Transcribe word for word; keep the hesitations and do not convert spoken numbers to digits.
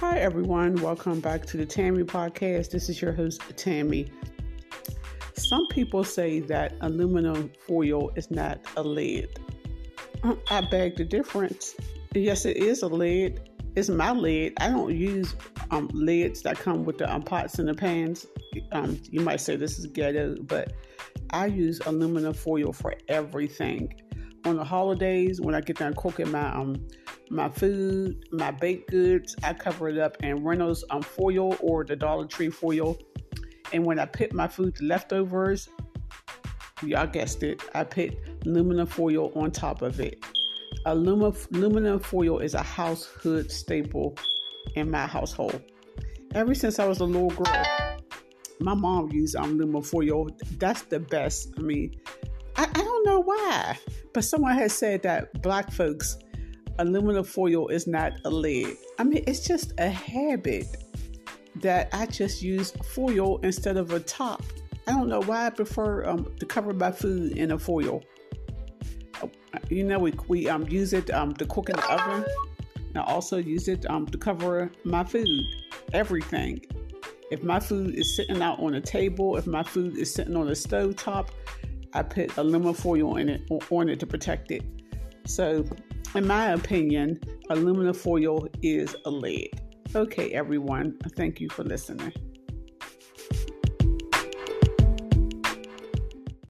Hi everyone, welcome back to the Tammy podcast. This is your host, Tammy. Some people say that aluminum foil is not a lid. I beg the difference. Yes, it is a lid. It's my lid. I don't use um, lids that come with the um, pots and the pans. Um, you might say this is ghetto, but I use aluminum foil for everything. On the holidays, when I get done cooking my um my food, my baked goods, I cover it up in Reynolds um, foil or the Dollar Tree foil. And when I pit my food leftovers, y'all guessed it, I pit aluminum foil on top of it. Aluminum, aluminum foil is a household staple in my household. Ever since I was a little girl, my mom used um, aluminum foil. That's the best. I mean, I, I don't know why, but someone has said that black folks, aluminum foil is not a lid. I mean, it's just a habit that I just use foil instead of a top. I don't know why I prefer um, to cover my food in a foil. You know, we we um, use it um, to cook in the oven, and I also use it um, to cover my food, everything. If my food is sitting out on a table, if my food is sitting on a stove top, I put aluminum foil in it on it to protect it. So, in my opinion, aluminum foil is a lid. Okay, everyone, thank you for listening.